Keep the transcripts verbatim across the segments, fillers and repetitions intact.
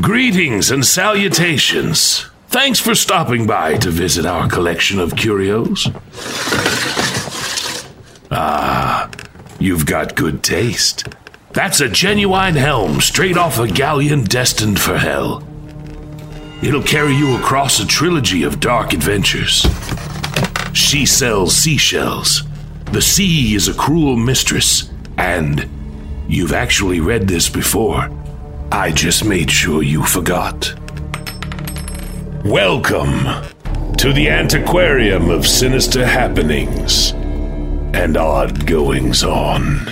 Greetings and salutations. Thanks for stopping by to visit our collection of curios. Ah, you've got good taste. That's a genuine helm straight off a galleon destined for hell. It'll carry you across a trilogy of dark adventures. She sells seashells. The sea is a cruel mistress. And you've actually read this before. I just made sure you forgot. Welcome to the Antiquarium of Sinister Happenings and Odd Goings On.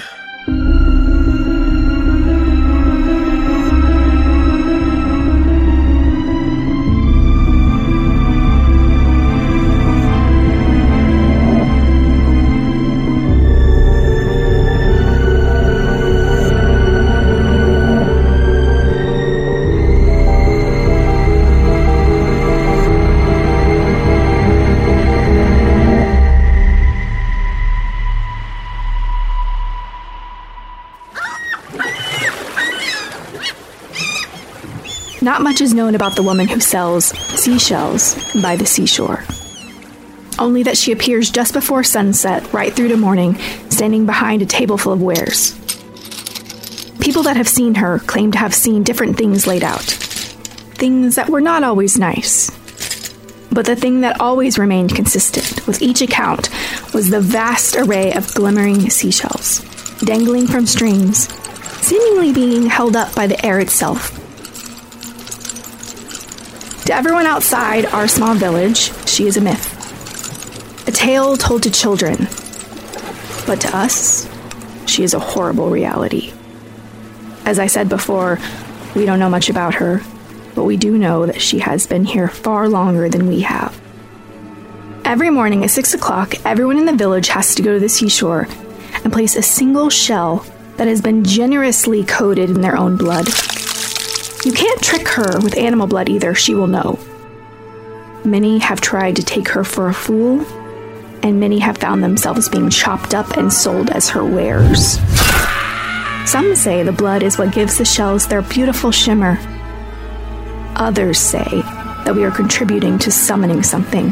Not much is known about the woman who sells seashells by the seashore. Only that she appears just before sunset, right through to morning, standing behind a table full of wares. People that have seen her claim to have seen different things laid out. Things that were not always nice. But the thing that always remained consistent with each account was the vast array of glimmering seashells, dangling from strings, seemingly being held up by the air itself. To everyone outside our small village, she is a myth. A tale told to children. But to us, she is a horrible reality. As I said before, we don't know much about her, but we do know that she has been here far longer than we have. Every morning at six o'clock, everyone in the village has to go to the seashore and place a single shell that has been generously coated in their own blood. You can't trick her with animal blood either, she will know. Many have tried to take her for a fool, and many have found themselves being chopped up and sold as her wares. Some say the blood is what gives the shells their beautiful shimmer. Others say that we are contributing to summoning something,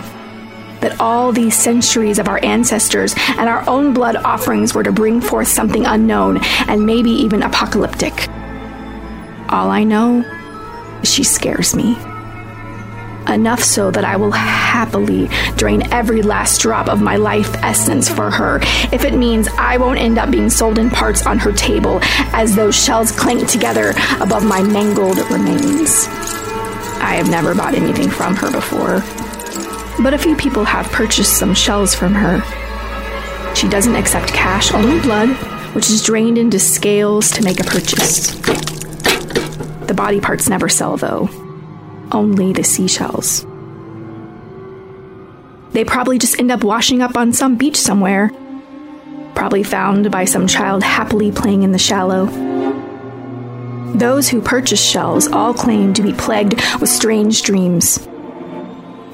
that all these centuries of our ancestors and our own blood offerings were to bring forth something unknown and maybe even apocalyptic. All I know is she scares me. Enough so that I will happily drain every last drop of my life essence for her, if it means I won't end up being sold in parts on her table as those shells clank together above my mangled remains. I have never bought anything from her before, but a few people have purchased some shells from her. She doesn't accept cash, only blood, which is drained into scales to make a purchase. The body parts never sell, though. Only the seashells. They probably just end up washing up on some beach somewhere. Probably found by some child happily playing in the shallow. Those who purchase shells all claim to be plagued with strange dreams.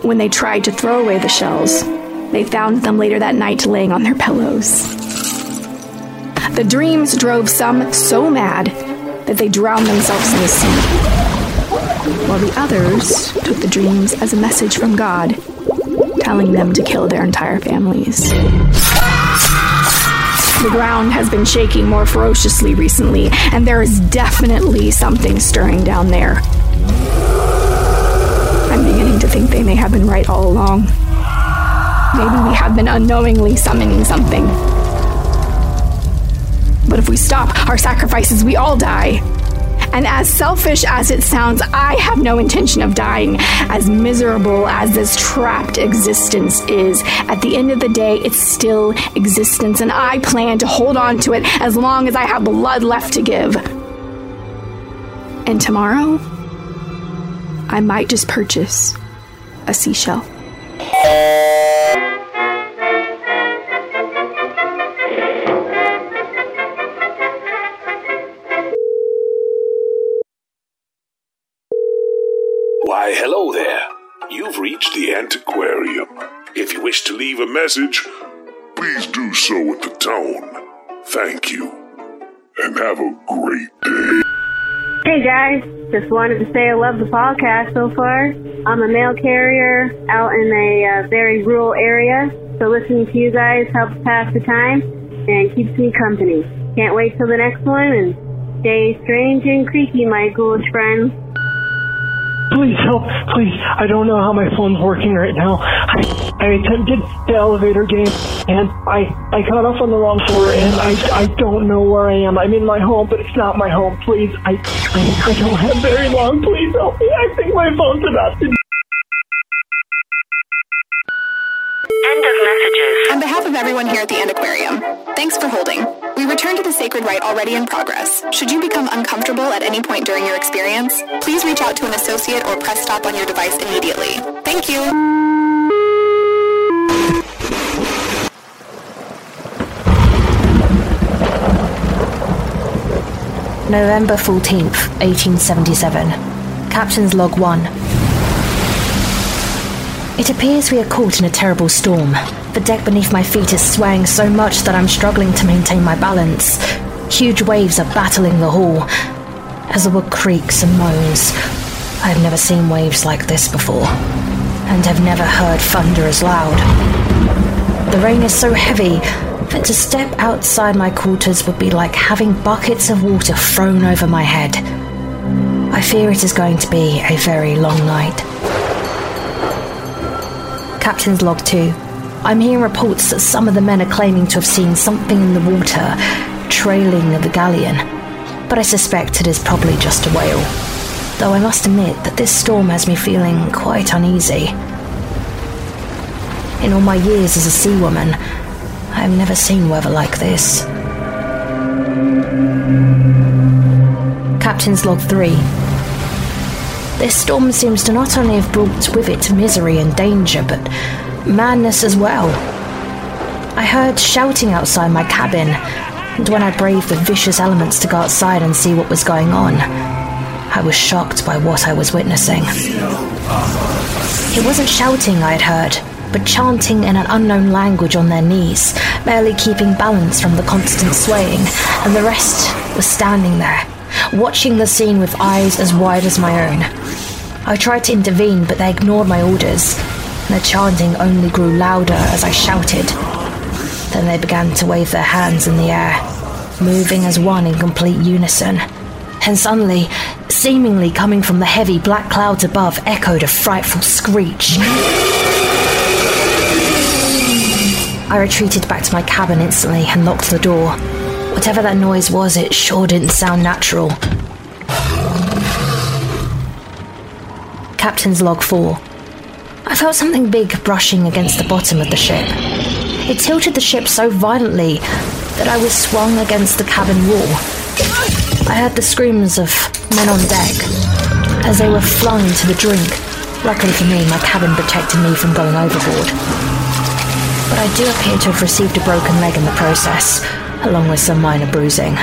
When they tried to throw away the shells, they found them later that night laying on their pillows. The dreams drove some so mad that they drowned themselves in the sea, while the others took the dreams as a message from God, telling them to kill their entire families. The ground has been shaking more ferociously recently, and there is definitely something stirring down there. I'm beginning to think they may have been right all along. Maybe we have been unknowingly summoning something. But if we stop our sacrifices, we all die. And as selfish as it sounds, I have no intention of dying. As miserable as this trapped existence is, at the end of the day, it's still existence, and I plan to hold on to it as long as I have blood left to give. And tomorrow, I might just purchase a seashell. Hello there. You've reached the Antiquarium. If you wish to leave a message, please do so with the tone. Thank you, and have a great day. Hey guys, just wanted to say I love the podcast so far. I'm a mail carrier out in a uh, very rural area, so listening to you guys helps pass the time and keeps me company. Can't wait till the next one, and stay strange and creaky, my ghoulish friends. Please help, please. I don't know how my phone's working right now. I, I attempted the elevator game, and I, I got off on the wrong floor, and I, I don't know where I am. I'm in my home, but it's not my home. Please, I, I, I don't have very long. Please help me. I think my phone's about to... End of messages. On behalf of everyone here at the Antiquarium, thanks for holding. We return to the sacred rite already in progress. Should you become uncomfortable at any point during your experience, please reach out to an associate or press stop on your device immediately. Thank you. November fourteenth, eighteen seventy-seven. Captain's Log one. It appears we are caught in a terrible storm. The deck beneath my feet is swaying so much that I'm struggling to maintain my balance. Huge waves are battling the hull. As the wood creaks and moans, I've never seen waves like this before, and have never heard thunder as loud. The rain is so heavy that to step outside my quarters would be like having buckets of water thrown over my head. I fear it is going to be a very long night. Captain's Log two. I'm hearing reports that some of the men are claiming to have seen something in the water trailing the galleon, but I suspect it is probably just a whale, though I must admit that this storm has me feeling quite uneasy. In all my years as a seawoman, I have never seen weather like this. Captain's Log three. This storm seems to not only have brought with it misery and danger, but madness as well. I heard shouting outside my cabin, and when I braved the vicious elements to go outside and see what was going on, I was shocked by what I was witnessing. It wasn't shouting I had heard, but chanting in an unknown language on their knees, barely keeping balance from the constant swaying, and the rest was standing there, watching the scene with eyes as wide as my own. I tried to intervene, but they ignored my orders, and the chanting only grew louder as I shouted. Then they began to wave their hands in the air, moving as one in complete unison. And suddenly, seemingly coming from the heavy black clouds above, echoed a frightful screech. I retreated back to my cabin instantly and locked the door. Whatever that noise was, it sure didn't sound natural. Captain's Log four. I felt something big brushing against the bottom of the ship. It tilted the ship so violently that I was swung against the cabin wall. I heard the screams of men on deck as they were flung into the drink. Luckily for me, my cabin protected me from going overboard. But I do appear to have received a broken leg in the process, along with some minor bruising.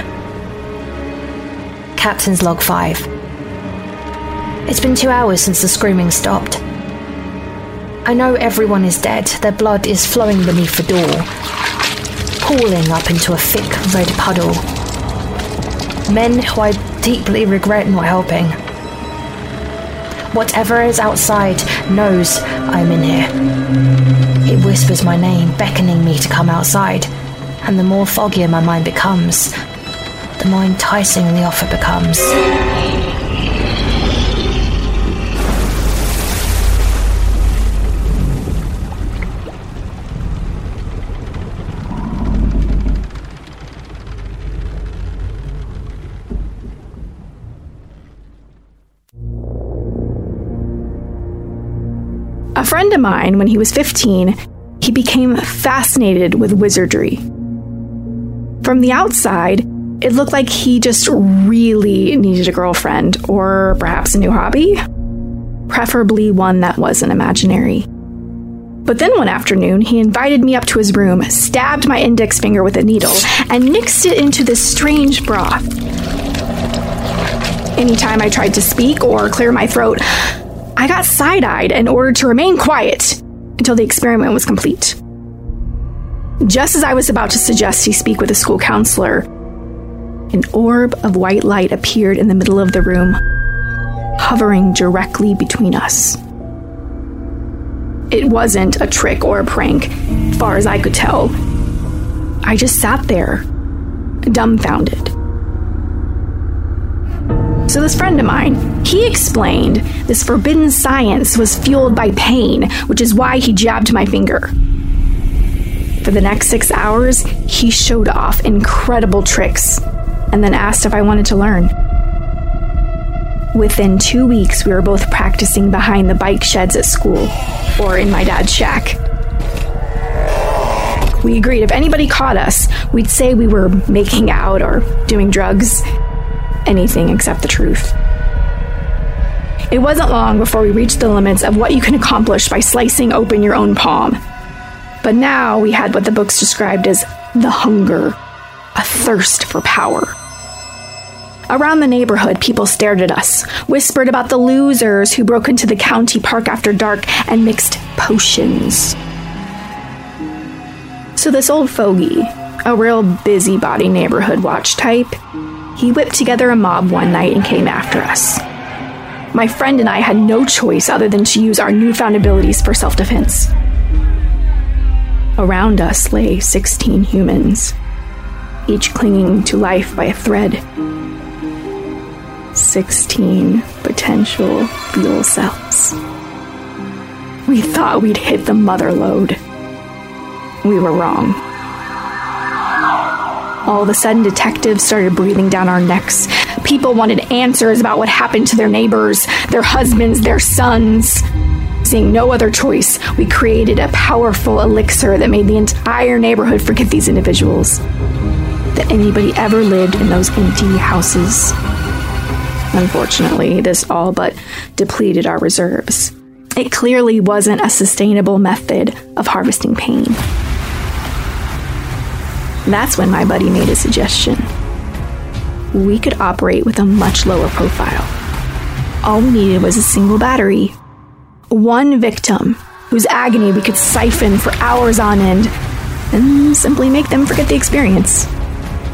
Captain's Log five. It's been two hours since the screaming stopped. I know everyone is dead. Their blood is flowing beneath the door, pooling up into a thick red puddle. Men who I deeply regret not helping. Whatever is outside knows I'm in here. It whispers my name, beckoning me to come outside. And the more foggier my mind becomes, the more enticing the offer becomes. A friend of mine, when he was fifteen, he became fascinated with wizardry. From the outside, it looked like he just really needed a girlfriend, or perhaps a new hobby, preferably one that wasn't imaginary. But then one afternoon, he invited me up to his room, stabbed my index finger with a needle, and mixed it into this strange broth. Anytime I tried to speak or clear my throat, I got side-eyed and ordered to remain quiet until the experiment was complete. Just as I was about to suggest he speak with a school counselor, An orb of white light appeared in the middle of the room, hovering directly between us. It wasn't a trick or a prank, as far as I could tell. I just sat there, dumbfounded. So this friend of mine, he explained this forbidden science was fueled by pain, which is why he jabbed my finger. For the next six hours, he showed off incredible tricks and then asked if I wanted to learn. Within two weeks, we were both practicing behind the bike sheds at school or in my dad's shack. We agreed if anybody caught us, we'd say we were making out or doing drugs. Anything except the truth. It wasn't long before we reached the limits of what you can accomplish by slicing open your own palm. But now we had what the books described as the hunger, a thirst for power. Around the neighborhood, people stared at us, whispered about the losers who broke into the county park after dark and mixed potions. So this old fogey, a real busybody neighborhood watch type, he whipped together a mob one night and came after us. My friend and I had no choice other than to use our newfound abilities for self-defense. Around us lay sixteen humans, each clinging to life by a thread. sixteen potential fuel cells. We thought we'd hit the mother lode. We were wrong. All of a sudden, detectives started breathing down our necks. People wanted answers about what happened to their neighbors, their husbands, their sons. Seeing no other choice, we created a powerful elixir that made the entire neighborhood forget these individuals. That anybody ever lived in those empty houses. Unfortunately, this all but depleted our reserves. It clearly wasn't a sustainable method of harvesting pain. That's when my buddy made a suggestion. We could operate with a much lower profile. All we needed was a single battery. One victim, whose agony we could siphon for hours on end, and simply make them forget the experience.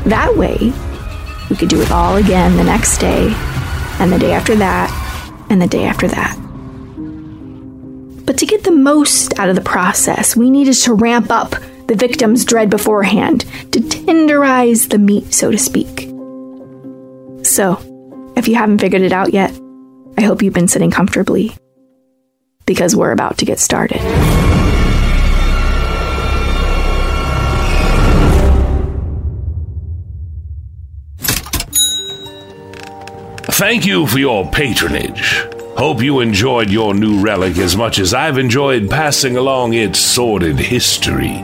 That way, we could do it all again the next day, and the day after that, and the day after that. But to get the most out of the process, we needed to ramp up the victim's dread beforehand, to tenderize the meat, so to speak. So, if you haven't figured it out yet, I hope you've been sitting comfortably, because we're about to get started. Thank you for your patronage. Hope you enjoyed your new relic as much as I've enjoyed passing along its sordid history.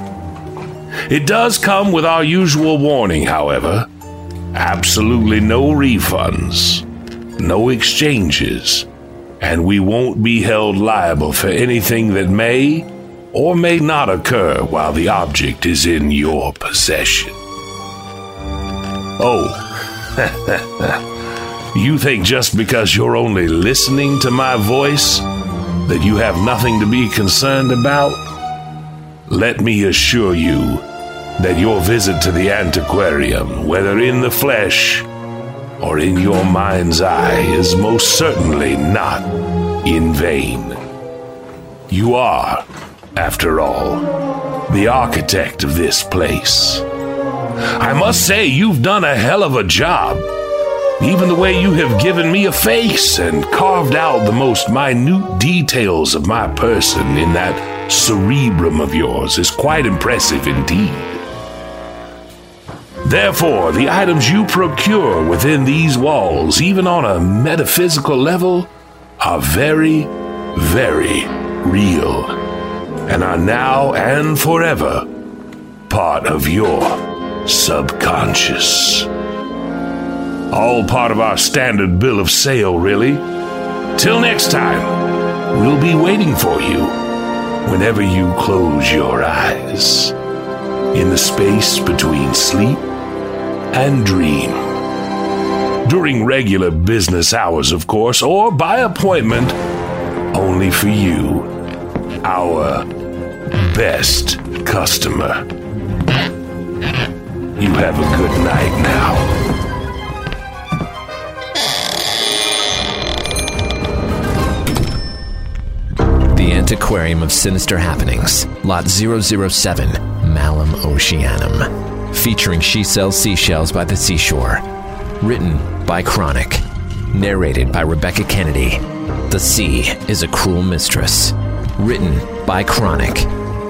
It does come with our usual warning, however. Absolutely no refunds, no exchanges, and we won't be held liable for anything that may or may not occur while the object is in your possession. Oh, you think just because you're only listening to my voice that you have nothing to be concerned about? Let me assure you that your visit to the antiquarium, whether in the flesh or in your mind's eye, is most certainly not in vain. You are, after all, the architect of this place. I must say you've done a hell of a job. Even the way you have given me a face and carved out the most minute details of my person in that cerebrum of yours is quite impressive indeed. Therefore, the items you procure within these walls, even on a metaphysical level, are very, very real, and are now and forever part of your subconscious. All part of our standard bill of sale, really. Till next time, we'll be waiting for you. Whenever you close your eyes, in the space between sleep and dream. During regular business hours, of course, or by appointment, only for you, our best customer. You have a good night now, Aquarium of Sinister Happenings, Lot zero zero seven, Malum Oceanum, featuring She Sells Seashells by the Seashore. Written by Kronik. Narrated by Rebekah Kennedy. The Sea is a Cruel Mistress. Written by Kronik.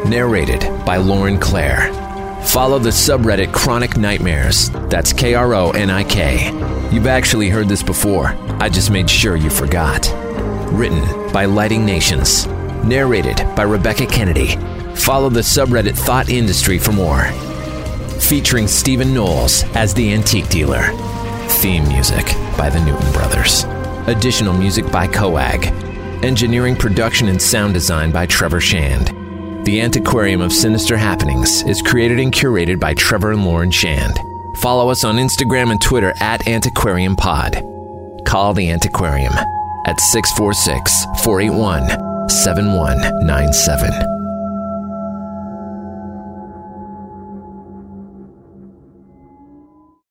Narrated by Lauren Clare. Follow the subreddit Kronik Nightmares. That's K R O N I K. You've actually heard this before. I just made sure you forgot. Written by Lighting Nations. Narrated by Rebekah Kennedy. Follow the subreddit Thought Industry for more. Featuring Stephen Knowles as the antique dealer. Theme music by The Newton Brothers. Additional music by C O A G. Engineering, production, and sound design by Trevor Shand. The Antiquarium of Sinister Happenings is created and curated by Trevor and Lauren Shand. Follow us on Instagram and Twitter at AntiquariumPod. Call the Antiquarium at six four six, four eight one, seven one nine seven.